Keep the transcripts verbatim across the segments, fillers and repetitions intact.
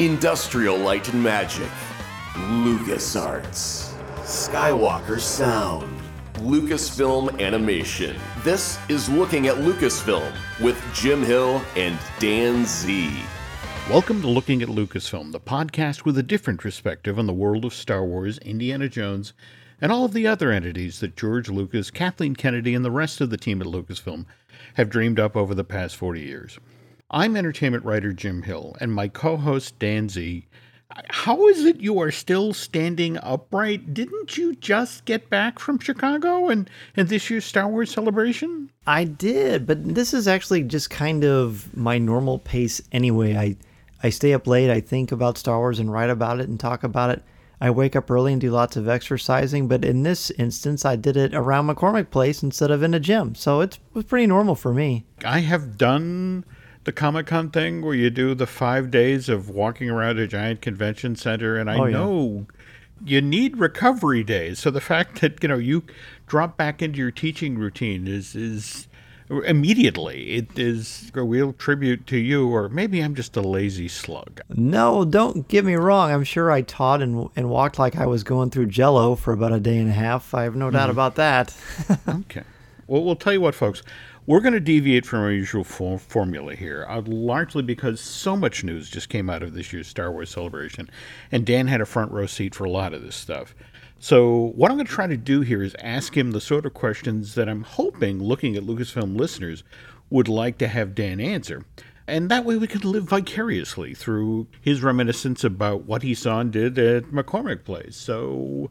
Industrial Light and Magic, LucasArts, Skywalker Sound, Lucasfilm Animation. This is Looking at Lucasfilm with Jim Hill and Dan Z. Welcome to Looking at Lucasfilm, the podcast with a different perspective on the world of Star Wars, Indiana Jones, and all of the other entities that George Lucas, Kathleen Kennedy, and the rest of the team at Lucasfilm have dreamed up over the past forty years. I'm entertainment writer Jim Hill, and my co-host Dan Z. How is it you are still standing upright? Didn't you just get back from Chicago and, and this year's Star Wars celebration? I did, but this is actually just kind of my normal pace anyway. I, I stay up late, I think about Star Wars and write about it and talk about it. I wake up early and do lots of exercising, but in this instance, I did it around McCormick Place instead of in a gym, so it was pretty normal for me. I have done the Comic-Con thing where you do the five days of walking around a giant convention center, and I oh, yeah. know you need recovery days. So the fact that, you know, you drop back into your teaching routine is is immediately. It is a real tribute to you, or maybe I'm just a lazy slug. No, don't get me wrong. I'm sure I taught and, and walked like I was going through Jell-O for about a day and a half. I have no doubt mm. about that. Okay. Well, we'll tell you what, folks. We're going to deviate from our usual for- formula here, uh, largely because so much news just came out of this year's Star Wars celebration, and Dan had a front row seat for a lot of this stuff. So what I'm going to try to do here is ask him the sort of questions that I'm hoping Looking at Lucasfilm listeners would like to have Dan answer. And that way we can live vicariously through his reminiscence about what he saw and did at McCormick Place. So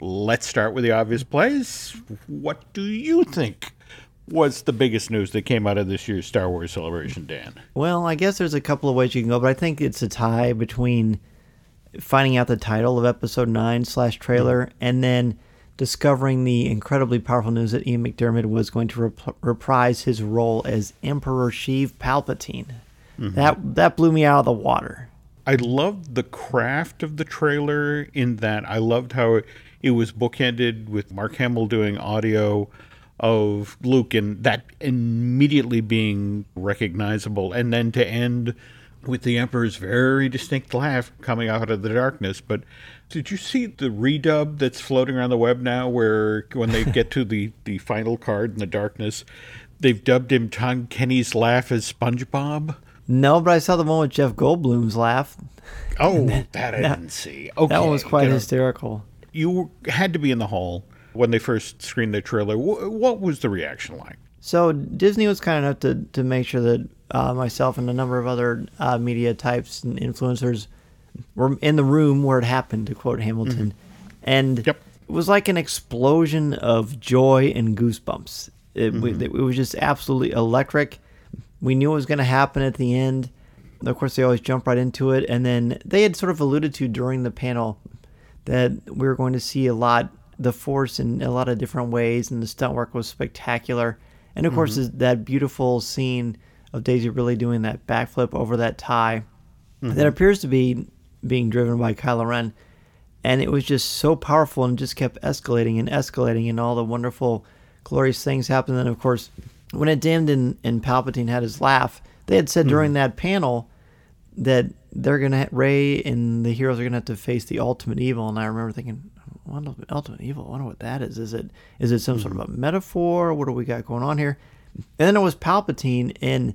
let's start with the obvious place. What do you think was the biggest news that came out of this year's Star Wars celebration, Dan? Well, I guess there's a couple of ways you can go, but I think it's a tie between finding out the title of Episode nine slash trailer and then discovering the incredibly powerful news that Ian McDiarmid was going to rep- reprise his role as Emperor Sheev Palpatine. Mm-hmm. That that blew me out of the water. I loved the craft of the trailer in that I loved how it, it was bookended with Mark Hamill doing audio of Luke and that immediately being recognizable, and then to end with the Emperor's very distinct laugh coming out of the darkness. But did you see the redub that's floating around the web now where when they get to the, the final card in the darkness, they've dubbed him Tom Kenny's laugh as SpongeBob? No, but I saw the one with Jeff Goldblum's laugh. Oh, that, that I that, didn't see. Okay, that one was quite hysterical. You had to be in the hall when they first screened the trailer. What was the reaction like? So Disney was kind enough to, to make sure that uh, myself and a number of other uh, media types and influencers were in the room where it happened, to quote Hamilton. Mm-hmm. And yep. It was like an explosion of joy and goosebumps. It, mm-hmm. it, it was just absolutely electric. We knew it was going to happen at the end. Of course, they always jump right into it. And then they had sort of alluded to during the panel that we were going to see a lot the Force in a lot of different ways, and the stunt work was spectacular. And, of mm-hmm. course, that beautiful scene of Daisy Ridley doing that backflip over that tie mm-hmm. that appears to be being driven by Kylo Ren. And it was just so powerful and just kept escalating and escalating, and all the wonderful, glorious things happened. And, of course, when it dimmed and, and Palpatine had his laugh, they had said mm-hmm. during that panel that they're going to, Rey and the heroes are going to have to face the ultimate evil. And I remember thinking, ultimate evil, I wonder what that is. Is it is it some sort of a metaphor? What do we got going on here? And then it was Palpatine, and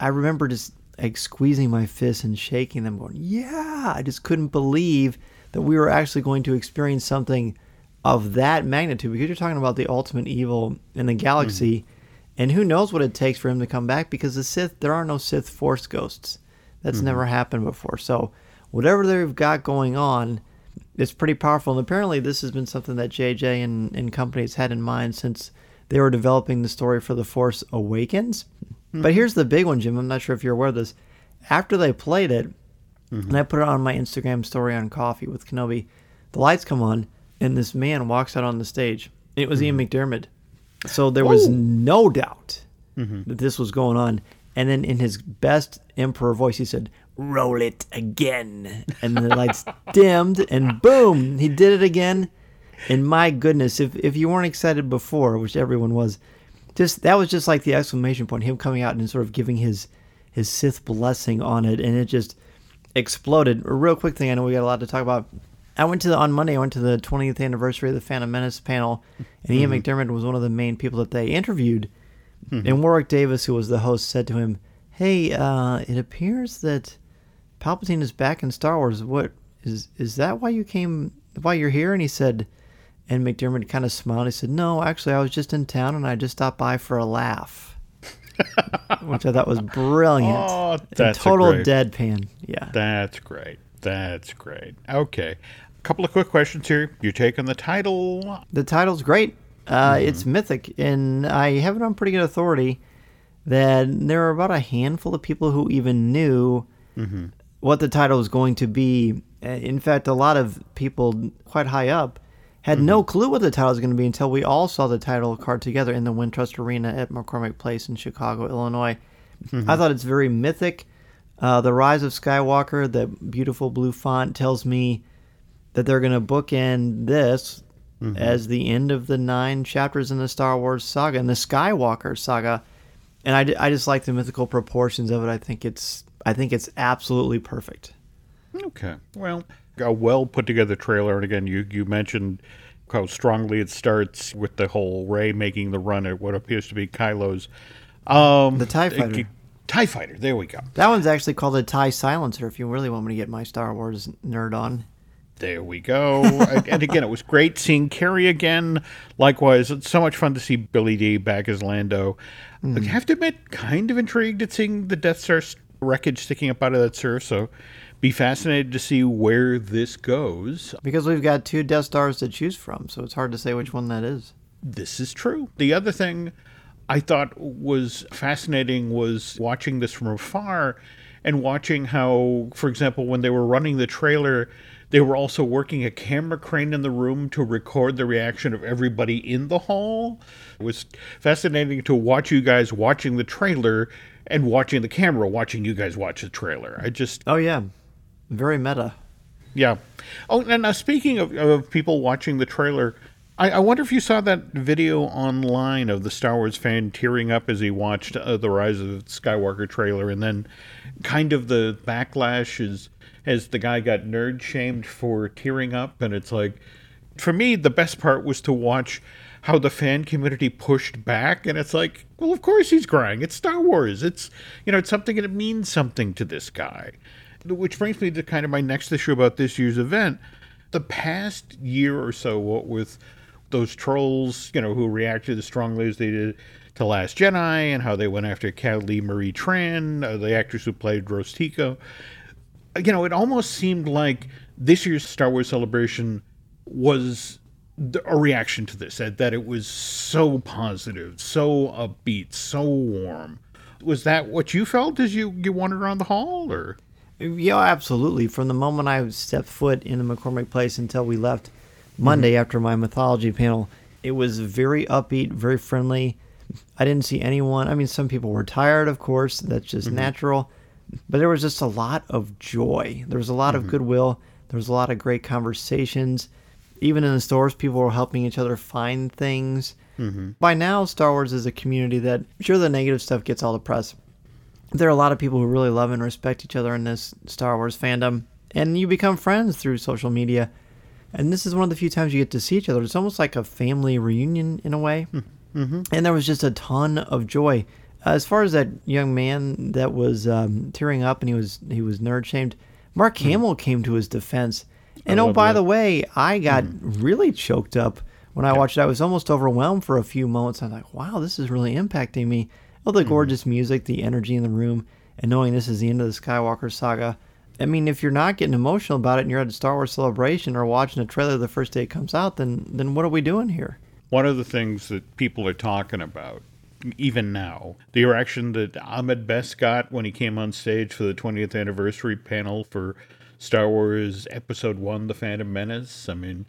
I remember just like squeezing my fists and shaking them, going, yeah, I just couldn't believe that we were actually going to experience something of that magnitude, because you're talking about the ultimate evil in the galaxy, mm-hmm. and who knows what it takes for him to come back, because the Sith, there are no Sith Force ghosts. That's mm-hmm. never happened before. So whatever they've got going on, it's pretty powerful, and apparently this has been something that J J and, and companies had in mind since they were developing the story for The Force Awakens. Mm-hmm. But here's the big one, Jim. I'm not sure if you're aware of this. After they played it, mm-hmm. and I put it on my Instagram story on Coffee with Kenobi, the lights come on, and this man walks out on the stage. It was mm-hmm. Ian McDiarmid. So there was oh. no doubt mm-hmm. that this was going on. And then in his best Emperor voice, he said, "Roll it again." And the lights dimmed, and boom, he did it again. And my goodness, if if you weren't excited before, which everyone was, just that was just like the exclamation point, him coming out and sort of giving his his Sith blessing on it. And it just, exploded. A real quick thing, I know we got a lot to talk about. I went to the, on Monday, I went to the twentieth anniversary of the Phantom Menace panel, and Ian mm-hmm. McDiarmid was one of the main people that they interviewed. Mm-hmm. And Warwick Davis, who was the host, said to him, hey, uh, it appears that Palpatine is back in Star Wars. What is is that why you came, why you're here? And he said, and McDiarmid kind of smiled. He said, no, actually, I was just in town, and I just stopped by for a laugh, which I thought was brilliant. Oh, that's total great. Deadpan. Yeah, that's great. That's great. Okay. A couple of quick questions here. Your take on the title? The title's great. Uh, mm. It's mythic, and I have it on pretty good authority that there are about a handful of people who even knew mm-hmm. what the title was going to be. In fact, a lot of people quite high up had mm-hmm. no clue what the title was going to be until we all saw the title card together in the Wintrust Arena at McCormick Place in Chicago, Illinois. Mm-hmm. I thought it's very mythic. Uh, the Rise of Skywalker, the beautiful blue font, tells me that they're going to bookend this mm-hmm. as the end of the nine chapters in the Star Wars saga, in the Skywalker saga. And I, d- I just like the mythical proportions of it. I think it's I think it's absolutely perfect. Okay. Well, a well put together trailer. And again, you, you mentioned how strongly it starts with the whole Rey making the run at what appears to be Kylo's. Um, the TIE Fighter. It, TIE Fighter. There we go. That one's actually called a TIE Silencer, if you really want me to get my Star Wars nerd on. There we go. And again, it was great seeing Carrie again. Likewise, it's so much fun to see Billy Dee back as Lando. Mm. I have to admit, kind of intrigued at seeing the Death Star wreckage sticking up out of that surf, so be fascinated to see where this goes. Because we've got two Death Stars to choose from, so it's hard to say which one that is. This is true. The other thing I thought was fascinating was watching this from afar and watching how, for example, when they were running the trailer, they were also working a camera crane in the room to record the reaction of everybody in the hall. It was fascinating to watch you guys watching the trailer and watching the camera, watching you guys watch the trailer. I just... Oh, yeah. Very meta. Yeah. Oh, and now speaking of, of people watching the trailer, I, I wonder if you saw that video online of the Star Wars fan tearing up as he watched uh, the Rise of Skywalker trailer, and then kind of the backlash is... as the guy got nerd shamed for tearing up. And it's like, for me, the best part was to watch how the fan community pushed back. And it's like, well, of course he's crying. It's Star Wars. It's, you know, it's something, and it means something to this guy. Which brings me to kind of my next issue about this year's event. The past year or so, what with those trolls, you know, who reacted as strongly as they did to Last Jedi, and how they went after Kelly Marie Tran, the actress who played Rose Tico. You know, it almost seemed like this year's Star Wars Celebration was a reaction to this, that, that it was so positive, so upbeat, so warm. Was that what you felt as you, you wandered around the hall? Or Yeah, absolutely. From the moment I stepped foot into McCormick Place until we left Monday mm-hmm. after my mythology panel, it was very upbeat, very friendly. I didn't see anyone. I mean, some people were tired, of course. That's just mm-hmm. natural. But there was just a lot of joy. There was a lot mm-hmm. of goodwill. There was a lot of great conversations. Even in the stores, people were helping each other find things. Mm-hmm. By now, Star Wars is a community that, sure, the negative stuff gets all the press. There are a lot of people who really love and respect each other in this Star Wars fandom. And you become friends through social media. And this is one of the few times you get to see each other. It's almost like a family reunion in a way. Mm-hmm. And there was just a ton of joy. As far as that young man that was um, tearing up and he was he was nerd shamed, Mark Hamill mm. came to his defense. And oh, by that. the way, I got mm. really choked up when I yeah. watched it. I was almost overwhelmed for a few moments. I'm like, wow, this is really impacting me. Oh, the mm. gorgeous music, the energy in the room, and knowing this is the end of the Skywalker saga. I mean, if you're not getting emotional about it and you're at a Star Wars Celebration or watching a trailer the first day it comes out, then then what are we doing here? One of the things that people are talking about, even now, the reaction that Ahmed Best got when he came on stage for the twentieth anniversary panel for Star Wars Episode One, The Phantom Menace. I mean,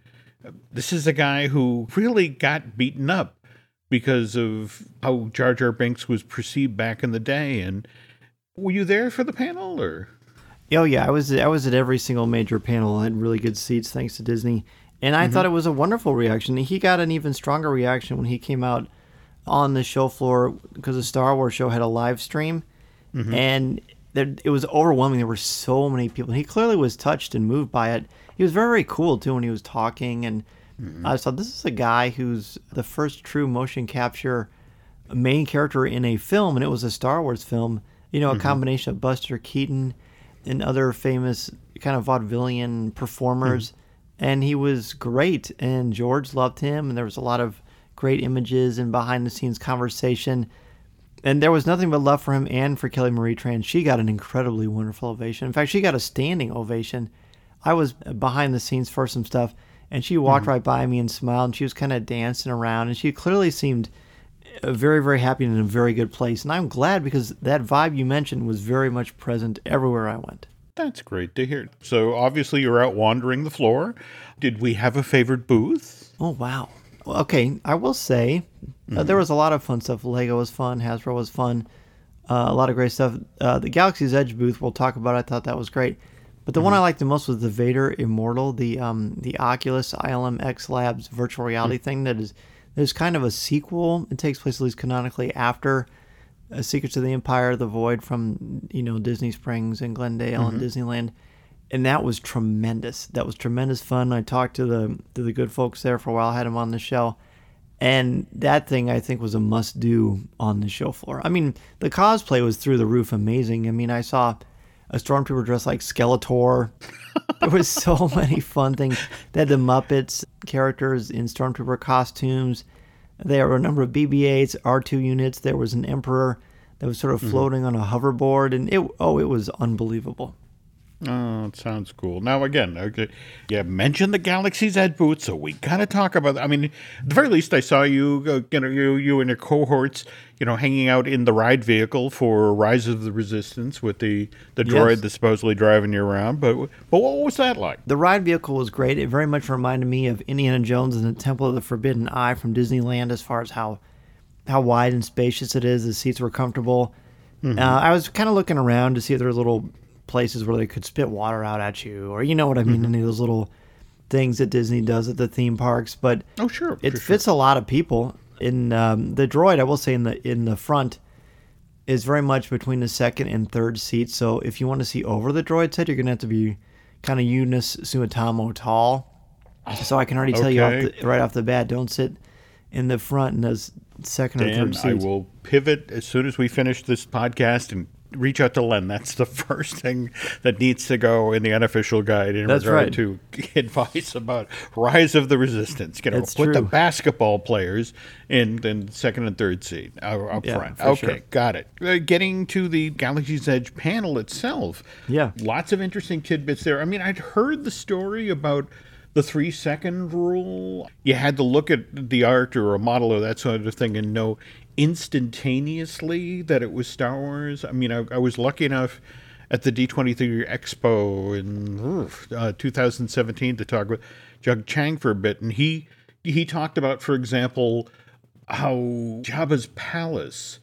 this is a guy who really got beaten up because of how Jar Jar Binks was perceived back in the day. And were you there for the panel? Or? Oh, yeah. I was, I was at every single major panel. I had really good seats, thanks to Disney. And I mm-hmm. thought it was a wonderful reaction. He got an even stronger reaction when he came out on the show floor, because the Star Wars show had a live stream mm-hmm. and there, it was overwhelming. There were so many people, and he clearly was touched and moved by it. He was very, very cool too when he was talking, and mm-hmm. I just thought, this is a guy who's the first true motion capture main character in a film, and it was a Star Wars film. You know, a mm-hmm. combination of Buster Keaton and other famous kind of vaudevillian performers, mm-hmm. and he was great, and George loved him, and there was a lot of great images and behind-the-scenes conversation, and there was nothing but love for him and for Kelly Marie Tran. She got an incredibly wonderful ovation. In fact, she got a standing ovation. I was behind the scenes for some stuff, and she walked mm-hmm. right by me and smiled, and she was kind of dancing around, and she clearly seemed very, very happy and in a very good place. And I'm glad, because that vibe you mentioned was very much present everywhere I went. That's great to hear. So obviously you're out wandering the floor. Did we have a favorite booth? Oh, wow. Okay, I will say mm-hmm. uh, there was a lot of fun stuff. Lego was fun. Hasbro was fun. Uh, a lot of great stuff. Uh, the Galaxy's Edge booth we'll talk about. I thought that was great. But the mm-hmm. one I liked the most was the Vader Immortal, the um, the Oculus I L M X Labs virtual reality mm-hmm. thing that is... There's kind of a sequel. It takes place, at least canonically, after uh, Secrets of the Empire, The Void from, you know, Disney Springs and Glendale mm-hmm. and Disneyland. And that was tremendous. That was tremendous fun. I talked to the to the good folks there for a while. I had them on the show. And that thing, I think, was a must-do on the show floor. I mean, the cosplay was through the roof amazing. I mean, I saw a stormtrooper dressed like Skeletor. There was so many fun things. They had the Muppets characters in stormtrooper costumes. There were a number of B B eights, R two units. There was an emperor that was sort of floating mm-hmm. on a hoverboard, and it oh, it was unbelievable. Oh, it sounds cool. Now, again, okay, you mentioned the Galaxy's Edge booth, so we got to talk about that. I mean, at the very least, I saw you, uh, you know, you, you and your cohorts, you know, hanging out in the ride vehicle for Rise of the Resistance with the, the yes. droid that's supposedly driving you around. But but what was that like? The ride vehicle was great. It very much reminded me of Indiana Jones and the Temple of the Forbidden Eye from Disneyland, as far as how how wide and spacious it is. The seats were comfortable. Mm-hmm. Uh, I was kind of looking around to see if there were little places where they could spit water out at you, or you know what I mean, mm-hmm. any of those little things that Disney does at the theme parks. But oh, sure, it fits sure. a lot of people. In um, the droid, I will say, in the in the front is very much between the second and third seat. So if you want to see over the droid's head, you're going to have to be kind of Eunice Suetamo tall. So I can already okay. tell you off the, right off the bat, don't sit in the front in those second Dan, or third seats. I will pivot as soon as we finish this podcast and reach out to Len. That's the first thing that needs to go in the unofficial guide in That's regard right. to advice about Rise of the Resistance. You know, it's put true. the basketball players in the second and third seat up yeah, front. Okay, sure. got it. Uh, getting to the Galaxy's Edge panel itself, yeah, lots of interesting tidbits there. I mean, I'd heard the story about the three-second rule. You had to look at the art or a model or that sort of thing and know instantaneously that it was Star Wars. I mean, I, I was lucky enough at the D twenty-three Expo in uh, two thousand seventeen to talk with Jug Chang for a bit, and he he talked about, for example, how Jabba's Palace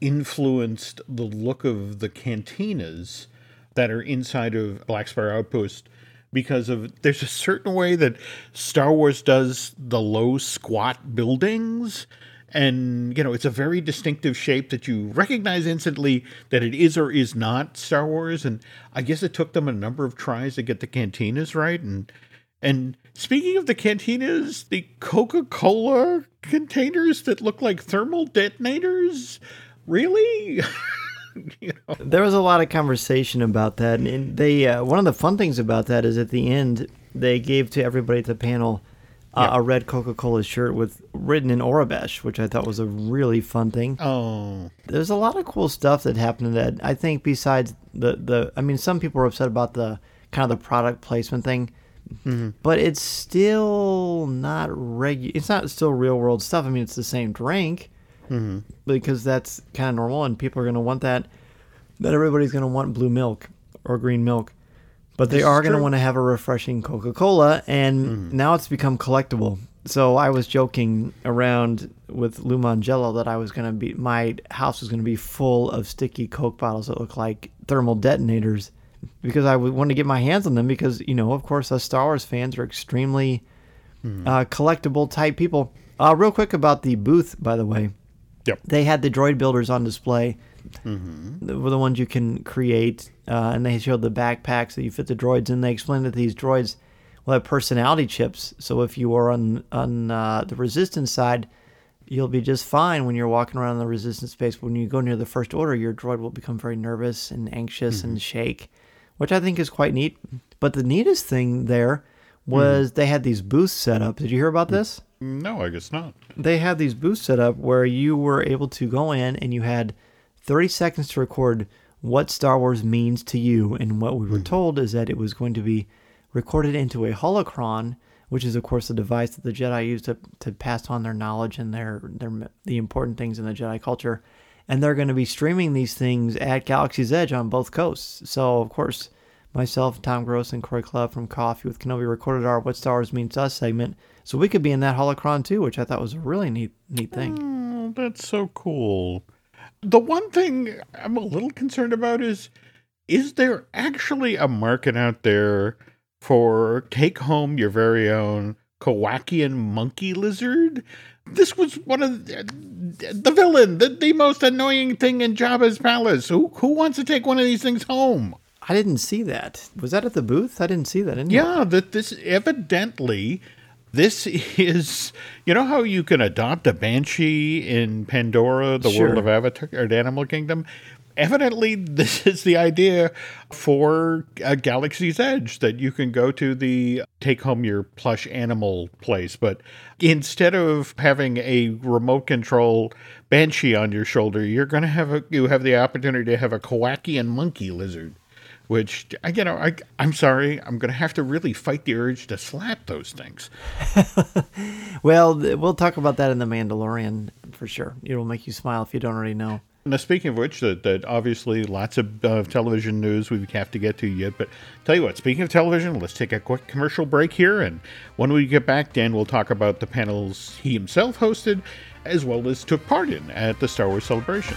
influenced the look of the cantinas that are inside of Black Spire Outpost, because of there's a certain way that Star Wars does the low squat buildings. And, you know, it's a very distinctive shape that you recognize instantly that it is or is not Star Wars. And I guess it took them a number of tries to get the cantinas right. And and speaking of the cantinas, the Coca-Cola containers that look like thermal detonators, really? You know? There was a lot of conversation about that. And they uh, one of the fun things about that is at the end, they gave to everybody at the panel Uh, yeah. a red Coca-Cola shirt with written in Orabesh, which I thought was a really fun thing. Oh. There's a lot of cool stuff that happened to that. I think besides the, the I mean, some people were upset about the kind of the product placement thing, mm-hmm. but it's still not regular. It's not still real world stuff. I mean, it's the same drink mm-hmm. because that's kind of normal, and people are going to want that. Not everybody's going to want blue milk or green milk. But they this are going to want to have a refreshing Coca-Cola, and mm-hmm. now it's become collectible. So I was joking around with Lou Mangello that I was going to be, my house was going to be full of sticky Coke bottles that look like thermal detonators, because I would want to get my hands on them. Because, you know, of course, us Star Wars fans are extremely mm-hmm. uh, collectible type people. Uh, real quick about the booth, by the way. Yep. They had the droid builders on display. Mm-hmm. They were the ones you can create, uh, and they showed the backpacks that you fit the droids in. They explained that these droids will have personality chips, so if you are on on uh, the Resistance side, you'll be just fine when you're walking around in the Resistance space. When you go near the First Order, your droid will become very nervous and anxious mm-hmm. and shake, which I think is quite neat. But the neatest thing there was mm. they had these booths set up. Did you hear about this? No, I guess not. They had these booths set up where you were able to go in and you had thirty seconds to record what Star Wars means to you. And what we were mm. told is that it was going to be recorded into a holocron, which is, of course, the device that the Jedi used to, to pass on their knowledge and their, their the important things in the Jedi culture. And they're going to be streaming these things at Galaxy's Edge on both coasts. So, of course, myself, Tom Gross, and Corey Club from Coffee with Kenobi recorded our What Star Wars Means to Us segment. So we could be in that holocron too, which I thought was a really neat neat thing. Oh, that's so cool. The one thing I'm a little concerned about is, is there actually a market out there for take home your very own Kowakian monkey lizard? This was one of the, the villain, the, the most annoying thing in Jabba's Palace. Who, who wants to take one of these things home? I didn't see that. Was that at the booth? I didn't see that. Didn't yeah, that this evidently, this is, you know how you can adopt a banshee in Pandora, the sure. world of Avatar, or the Animal Kingdom? Evidently, this is the idea for uh, Galaxy's Edge, that you can go to the take home your plush animal place. But instead of having a remote control banshee on your shoulder, you're going to have a, you have the opportunity to have a Kowakian monkey lizard. Which, you know, I, I'm sorry, I'm going to have to really fight the urge to slap those things. Well, we'll talk about that in The Mandalorian for sure. It'll make you smile if you don't already know. Now, speaking of which, that, that obviously lots of uh, television news we have to get to yet. But tell you what, speaking of television, let's take a quick commercial break here. And when we get back, Dan will talk about the panels he himself hosted, as well as took part in at the Star Wars Celebration.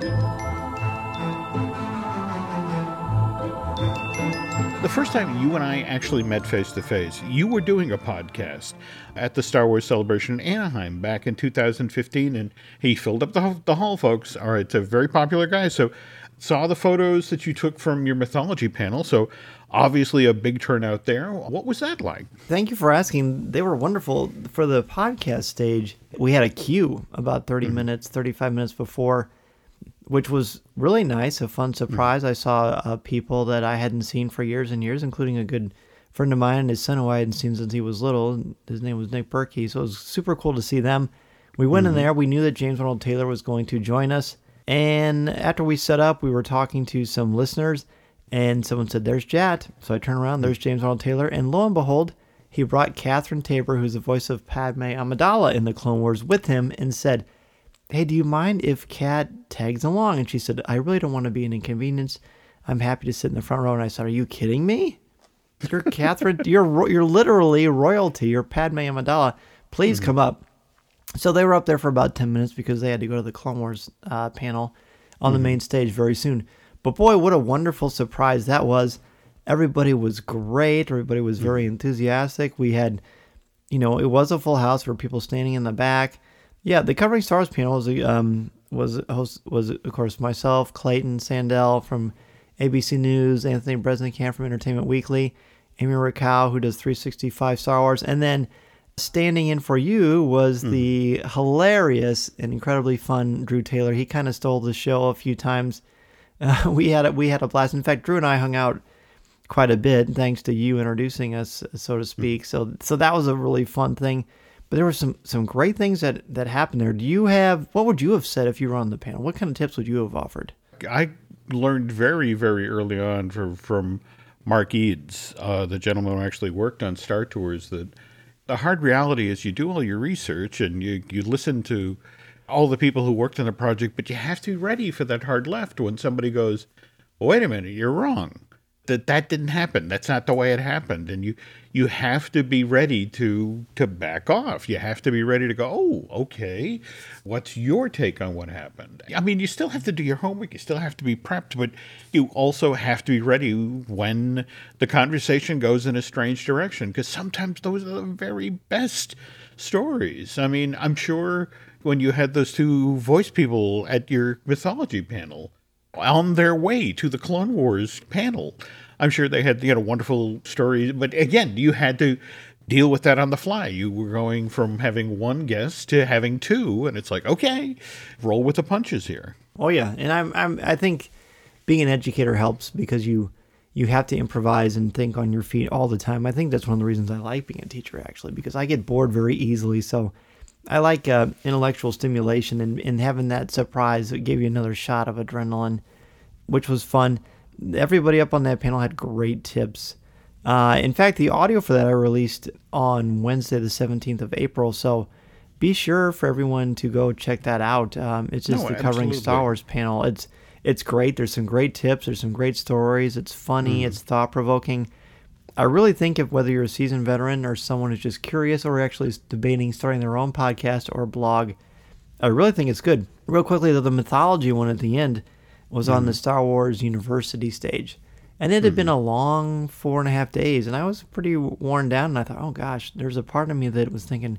The first time you and I actually met face to face, you were doing a podcast at the Star Wars Celebration in Anaheim back in two thousand fifteen, and he filled up the, the hall, folks. All right, it's a very popular guy, so saw the photos that you took from your mythology panel, so obviously a big turnout there. What was that like? Thank you for asking. They were wonderful. For the podcast stage, we had a queue about thirty mm-hmm. minutes, thirty-five minutes before, which was really nice, a fun surprise. Mm. I saw uh, people that I hadn't seen for years and years, including a good friend of mine and his son who I hadn't seen since he was little. His name was Nick Berkey, so it was super cool to see them. We went mm. in there. We knew that James Arnold Taylor was going to join us. And after we set up, we were talking to some listeners, and someone said, there's Jat. So I turned around, there's James Arnold Taylor. And lo and behold, he brought Catherine Tabor, who's the voice of Padme Amidala in The Clone Wars, with him and said, hey, do you mind if Kat tags along? And she said, I really don't want to be an inconvenience. I'm happy to sit in the front row. And I said, are you kidding me? You're Catherine. You're you're literally royalty. You're Padme Amidala. Please mm-hmm. come up. So they were up there for about ten minutes because they had to go to the Clone Wars uh, panel on mm-hmm. the main stage very soon. But boy, what a wonderful surprise that was. Everybody was great. Everybody was very mm-hmm. enthusiastic. We had, you know, it was a full house. There were people standing in the back. Yeah, the Covering Star Wars panel was, um, was, host, was of course, myself, Clayton Sandell from A B C News, Anthony Bresnikan from Entertainment Weekly, Amy Rakow, who does three sixty-five Star Wars, and then standing in for you was mm. the hilarious and incredibly fun Drew Taylor. He kind of stole the show a few times. Uh, we had a, we had a blast. In fact, Drew and I hung out quite a bit, thanks to you introducing us, so to speak. Mm. So, so that was a really fun thing. But there were some, some great things that, that happened there. Do you have, what would you have said if you were on the panel? What kind of tips would you have offered? I learned very, very early on from, from Mark Eads, uh, the gentleman who actually worked on Star Tours, that the hard reality is you do all your research and you, you listen to all the people who worked on the project, but you have to be ready for that hard left when somebody goes, well, wait a minute, you're wrong. That that didn't happen. That's not the way it happened. And you you have to be ready to to back off. You have to be ready to go, oh, okay, what's your take on what happened? I mean, you still have to do your homework. You still have to be prepped, but you also have to be ready when the conversation goes in a strange direction, because sometimes those are the very best stories. I mean, I'm sure when you had those two voice people at your mythology panel, on their way to the Clone Wars panel, I'm sure they had, you know, wonderful stories. But again, you had to deal with that on the fly. You were going from having one guest to having two, and it's like, okay, roll with the punches here. Oh yeah, and I'm, I'm I think being an educator helps, because you you have to improvise and think on your feet all the time. I think that's one of the reasons I like being a teacher, actually, because I get bored very easily. So I like uh, intellectual stimulation and, and having that surprise that gave you another shot of adrenaline, which was fun. Everybody up on that panel had great tips. Uh, in fact, the audio for that I released on Wednesday, the seventeenth of April. So be sure for everyone to go check that out. Um, it's just no, the Covering absolutely. Star Wars panel. It's it's great. There's some great tips. There's some great stories. It's funny. Mm. It's thought-provoking. I really think if whether you're a seasoned veteran or someone who's just curious or actually is debating starting their own podcast or blog, I really think it's good. Real quickly, though, the mythology one at the end was mm. on the Star Wars University stage. And it had mm. been a long four and a half days, and I was pretty worn down, and I thought, oh, gosh, there's a part of me that was thinking,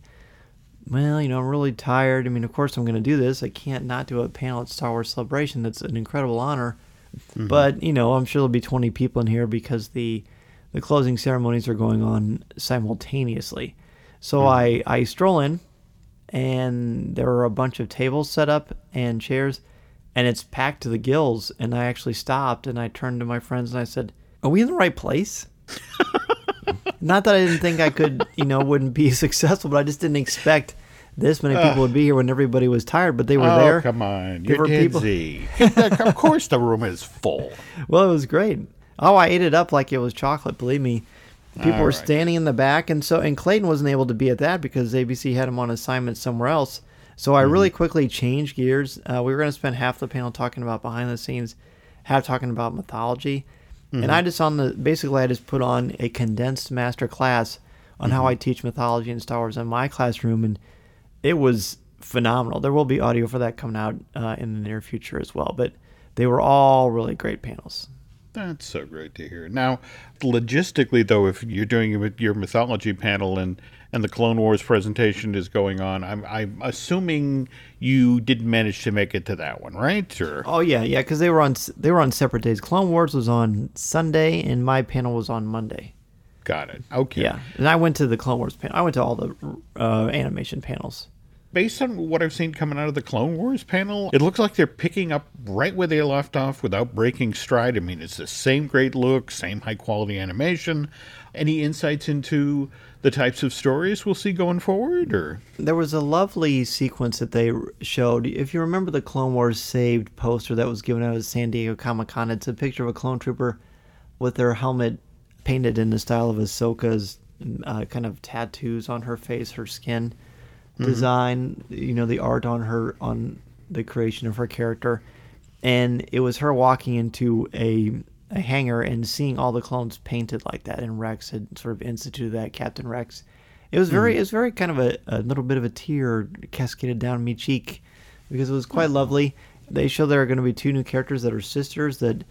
well, you know, I'm really tired. I mean, of course I'm going to do this. I can't not do a panel at Star Wars Celebration. That's an incredible honor. Mm-hmm. But, you know, I'm sure there'll be twenty people in here because the... The closing ceremonies are going on simultaneously. So mm. I, I stroll in, and there are a bunch of tables set up and chairs, and it's packed to the gills. And I actually stopped, and I turned to my friends, and I said, are we in the right place? Not that I didn't think I could, you know, wouldn't be successful, but I just didn't expect this many people uh, would be here when everybody was tired, but they were oh, there. Oh, come on. There You're dizzy. Of course the room is full. Well, it was great. Oh, I ate it up like it was chocolate, believe me. People All were right. standing in the back, and so and Clayton wasn't able to be at that because A B C had him on assignment somewhere else. So I mm-hmm. really quickly changed gears. Uh, we were going to spend half the panel talking about behind the scenes, half talking about mythology. Mm-hmm. And I just on the basically I just put on a condensed master class on mm-hmm. how I teach mythology and Star Wars in my classroom, and it was phenomenal. There will be audio for that coming out uh, in the near future as well. But they were all really great panels. That's so great to hear. Now, logistically, though, if you're doing your mythology panel and, and the Clone Wars presentation is going on, I'm, I'm assuming you didn't manage to make it to that one, right? Or oh yeah, yeah, because they were on they were on separate days. Clone Wars was on Sunday, and my panel was on Monday. Got it. Okay. Yeah, and I went to the Clone Wars panel. I went to all the uh, animation panels. Based on what I've seen coming out of the Clone Wars panel, it looks like they're picking up right where they left off without breaking stride. I mean, it's the same great look, same high-quality animation. Any insights into the types of stories we'll see going forward? Or there was a lovely sequence that they showed. If you remember the Clone Wars Saved poster that was given out at San Diego Comic-Con, it's a picture of a clone trooper with their helmet painted in the style of Ahsoka's uh, kind of tattoos on her face, her skin. Design, you know, the art on her, on the creation of her character. And it was her walking into a, a hangar and seeing all the clones painted like that. And Rex had sort of instituted that, Captain Rex. It was very, mm. it was very kind of a, a little bit of a tear cascaded down me cheek because it was quite lovely. They show there are going to be two new characters that are sisters that,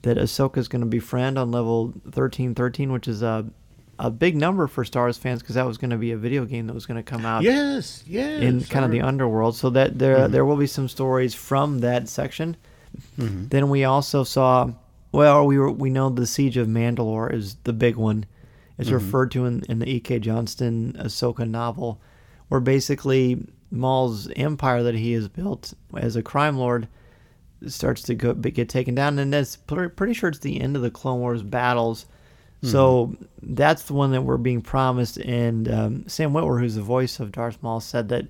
that Ahsoka's going to befriend on level thirteen thirteen, which is a, a big number for Star Wars fans because that was going to be a video game that was going to come out yes, yes, in kind of the underworld. So that there mm-hmm. there will be some stories from that section. Mm-hmm. Then we also saw, well, we were, we know the Siege of Mandalore is the big one. It's mm-hmm. referred to in, in the E K Johnston Ahsoka novel, where basically Maul's empire that he has built as a crime lord starts to go, get taken down. And that's pretty sure it's the end of the Clone Wars battles. So that's the one that we're being promised, and um, Sam Witwer, who's the voice of Darth Maul, said that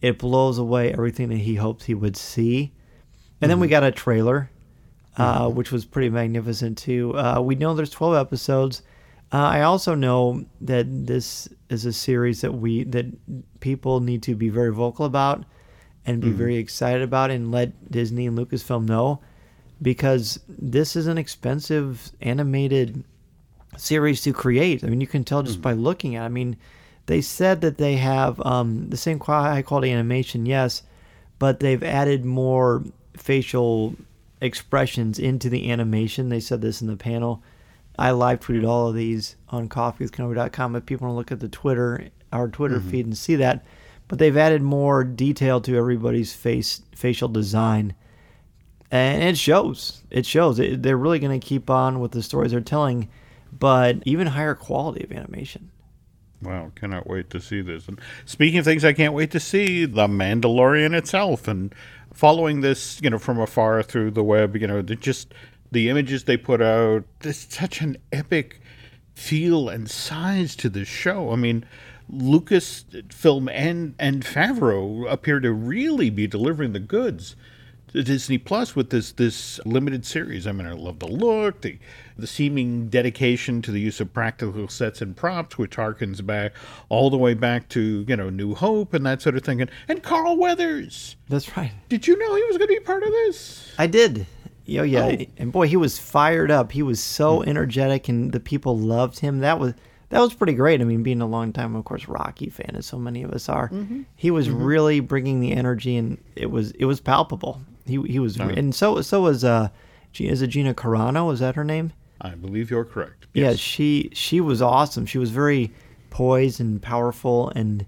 it blows away everything that he hoped he would see. And mm-hmm. then we got a trailer, uh, mm-hmm. which was pretty magnificent, too. Uh, we know there's twelve episodes. Uh, I also know that this is a series that we that people need to be very vocal about and be mm-hmm. very excited about, and let Disney and Lucasfilm know, because this is an expensive animated series to create. I mean, you can tell just mm-hmm. by looking at it. I mean, they said that they have um, the same high-quality animation, yes, but they've added more facial expressions into the animation. They said this in the panel. I live tweeted all of these on coffee with kenobi dot com if people want to look at the Twitter, our Twitter mm-hmm. feed and see that. But they've added more detail to everybody's face, facial design. And it shows. It shows. It, they're really going to keep on with the stories they're telling, but even higher quality of animation. Wow, cannot wait to see this. And speaking of things I can't wait to see, The Mandalorian itself. And following this, you know, from afar through the web, you know, just the images they put out, there's such an epic feel and size to this show. I mean, Lucasfilm and, and Favreau appear to really be delivering the goods to Disney Plus with this this limited series. I mean, I love the look, the, the seeming dedication to the use of practical sets and props, which harkens back all the way back to, you know, New Hope and that sort of thing. And, and Carl Weathers. That's right. Did you know he was going to be part of this? I did. Yo, yeah, oh. And boy, he was fired up. He was so energetic, and the people loved him. That was that was pretty great. I mean, being a long time, of course, Rocky fan, as so many of us are, mm-hmm. he was mm-hmm. really bringing the energy, and it was it was palpable. He he was, oh. and so so was uh, is it Gina Carano? Is that her name? I believe you're correct. Yes. Yeah, she she was awesome. She was very poised and powerful, and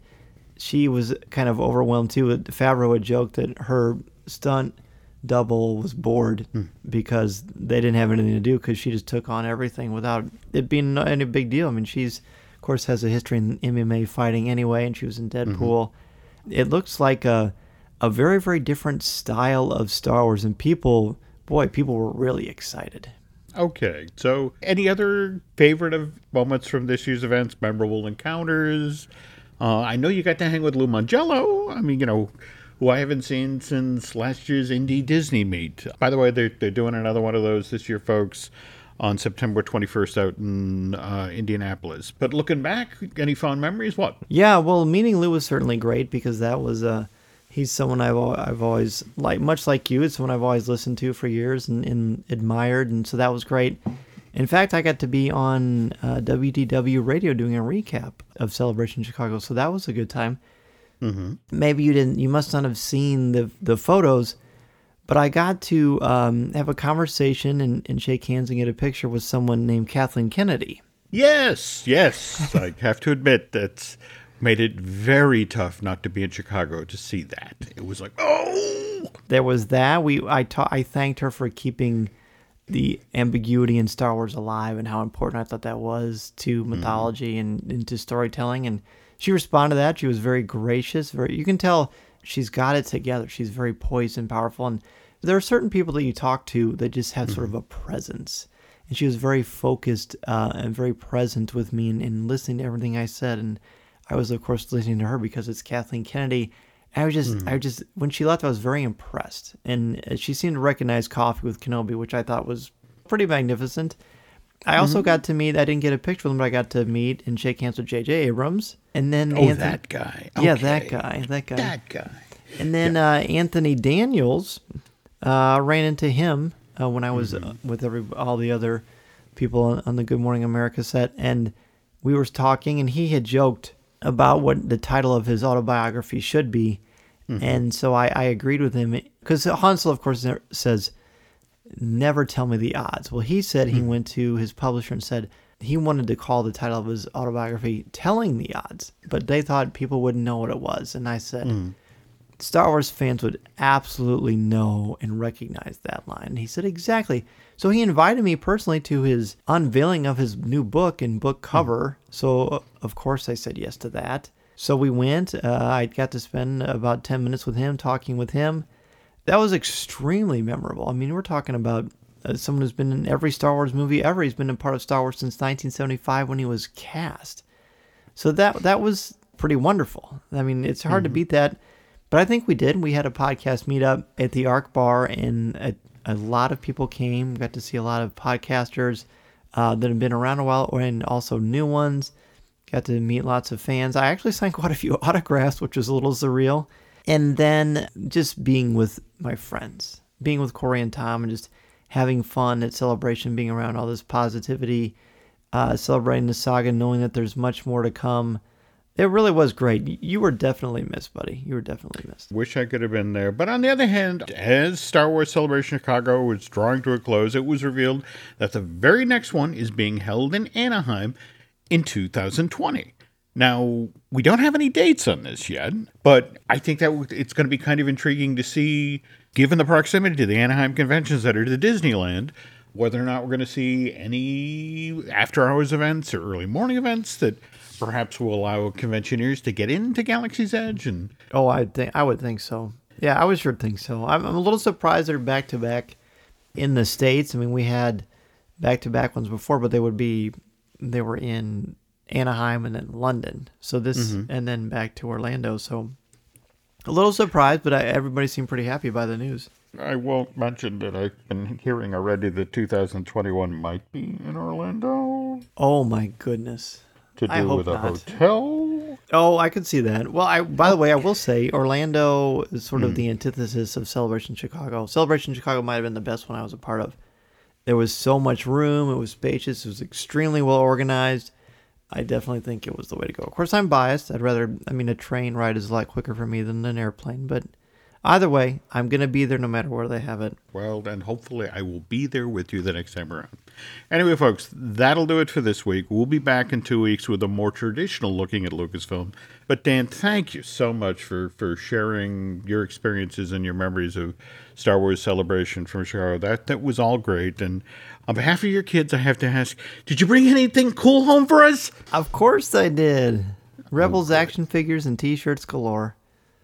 she was kind of overwhelmed too. Favreau had joked that her stunt double was bored mm. because they didn't have anything to do, because she just took on everything without it being any big deal. I mean, she's, of course, has a history in M M A fighting anyway, and she was in Deadpool. Mm-hmm. It looks like a a very, very different style of Star Wars, and people, boy, people were really excited. Okay, so any other favorite of moments from this year's events, memorable encounters? Uh, I know you got to hang with Lou Mangello. I mean, you know, who I haven't seen since last year's Indie Disney meet. By the way, they're, they're doing another one of those this year, folks, on September twenty-first out in uh, Indianapolis. But looking back, any fond memories? What? Yeah, well, meeting Lou was certainly great, because that was, uh, he's someone I've I've always, like much like you, it's someone I've always listened to for years and, and admired, and so that was great. In fact, I got to be on uh, W D W Radio doing a recap of Celebration Chicago, so that was a good time. Mm-hmm. Maybe you didn't, you must not have seen the the photos, but I got to um, have a conversation and, and shake hands and get a picture with someone named Kathleen Kennedy. Yes, yes. I have to admit that's made it very tough not to be in Chicago to see that. It was like, oh! There was that. We I ta- I thanked her for keeping the ambiguity in Star Wars alive and how important I thought that was to mythology mm. and, and to storytelling, and she responded to that. She was very gracious. Very, you can tell she's got it together. She's very poised and powerful. And there are certain people that you talk to that just have mm-hmm. sort of a presence. And she was very focused uh, and very present with me and, and listening to everything I said. And I was, of course, listening to her because it's Kathleen Kennedy. And I was just, mm-hmm. I just, when she left, I was very impressed. And she seemed to recognize Coffee with Kenobi, which I thought was pretty magnificent. I also mm-hmm. got to meet, I didn't get a picture with him, but I got to meet and shake hands with J J. Abrams. And then oh, Anthony, that guy. Okay. Yeah, that guy. That guy. That guy. And then yeah. uh, Anthony Daniels, uh, ran into him uh, when I was mm-hmm. uh, with every all the other people on, on the Good Morning America set. And we were talking, and he had joked about what the title of his autobiography should be. Mm-hmm. And so I, I agreed with him. Because Hansel, of course, says, never tell me the odds. Well, he said he went to his publisher and said he wanted to call the title of his autobiography Telling the Odds, but they thought people wouldn't know what it was. And I said, mm. Star Wars fans would absolutely know and recognize that line. And he said, exactly. So he invited me personally to his unveiling of his new book and book cover. Mm. So, of course, I said yes to that. So we went. Uh, I got to spend about ten minutes with him, talking with him. That was extremely memorable. I mean, we're talking about uh, someone who's been in every Star Wars movie ever. He's been a part of Star Wars since nineteen seventy-five when he was cast. So that that was pretty wonderful. I mean, it's hard mm-hmm. to beat that, but I think we did. We had a podcast meetup at the Arc Bar, and a, a lot of people came. We got to see a lot of podcasters, uh, that have been around a while, and also new ones. Got to meet lots of fans. I actually signed quite a few autographs, which was a little surreal. And then just being with my friends, being with Corey and Tom, and just having fun at Celebration, being around all this positivity, uh, celebrating the saga, knowing that there's much more to come. It really was great. You were definitely missed, buddy. You were definitely missed. Wish I could have been there. But on the other hand, as Star Wars Celebration Chicago was drawing to a close, it was revealed that the very next one is being held in Anaheim in two thousand twenty. Now, we don't have any dates on this yet, but I think that it's going to be kind of intriguing to see, given the proximity to the Anaheim Convention Center to Disneyland, whether or not we're going to see any after-hours events or early morning events that perhaps will allow conventioneers to get into Galaxy's Edge. And oh, I think I would think so. Yeah, I would sure think so. I'm, I'm a little surprised they're back-to-back in the States. I mean, we had back-to-back ones before, but they would be they were in Anaheim and then London. So this mm-hmm. and then back to Orlando. So a little surprised, but I, everybody seemed pretty happy by the news. I won't mention that I've been hearing already that two thousand twenty-one might be in Orlando. Oh, my goodness. To do I hope with a not. hotel? Oh, I could see that. Well, I by the way, I will say Orlando is sort of mm. the antithesis of Celebration Chicago. Celebration Chicago might have been the best one I was a part of. There was so much room. It was spacious. It was extremely well organized. I definitely think it was the way to go. Of course, I'm biased. I'd rather, I mean, a train ride is a lot quicker for me than an airplane, but either way, I'm going to be there no matter where they have it. Well, then hopefully I will be there with you the next time around. Anyway, folks, that'll do it for this week. We'll be back in two weeks with a more traditional looking at Lucasfilm. But Dan, thank you so much for, for sharing your experiences and your memories of Star Wars Celebration from Chicago. That, that was all great. And on behalf of your kids, I have to ask, did you bring anything cool home for us? Of course I did. Rebels okay. action figures and T-shirts galore.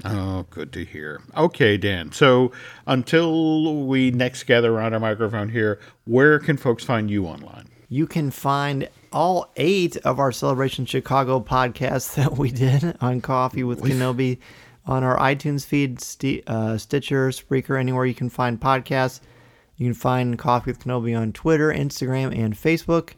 Oh, good to hear. Okay, Dan. So until we next gather around our microphone here, where can folks find you online? You can find all eight of our Celebration Chicago podcasts that we did on Coffee with We've... Kenobi on our iTunes feed, St- uh, Stitcher, Spreaker, anywhere you can find podcasts. You can find Coffee with Kenobi on Twitter, Instagram, and Facebook.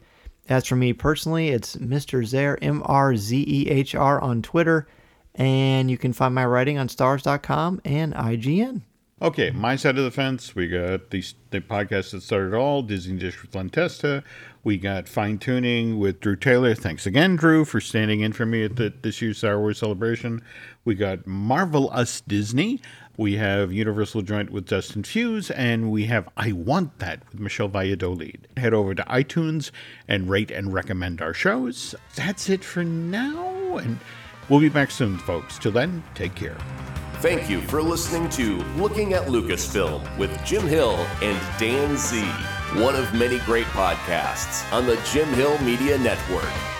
As for me personally, it's Mister Zehr, M R Z E H R on Twitter. And you can find my writing on stars dot com and I G N. Okay, my side of the fence, we got the, the podcast that started all, Disney Dish with Len Testa. We got Fine Tuning with Drew Taylor. Thanks again, Drew, for standing in for me at the, this year's Star Wars Celebration. We got Marvel Us Disney. We have Universal Joint with Dustin Fuse. And we have I Want That with Michelle Valladolid. Head over to iTunes and rate and recommend our shows. That's it for now. And we'll be back soon, folks. Till then, take care. Thank you for listening to Looking at Lucasfilm with Jim Hill and Dan Z, one of many great podcasts on the Jim Hill Media Network.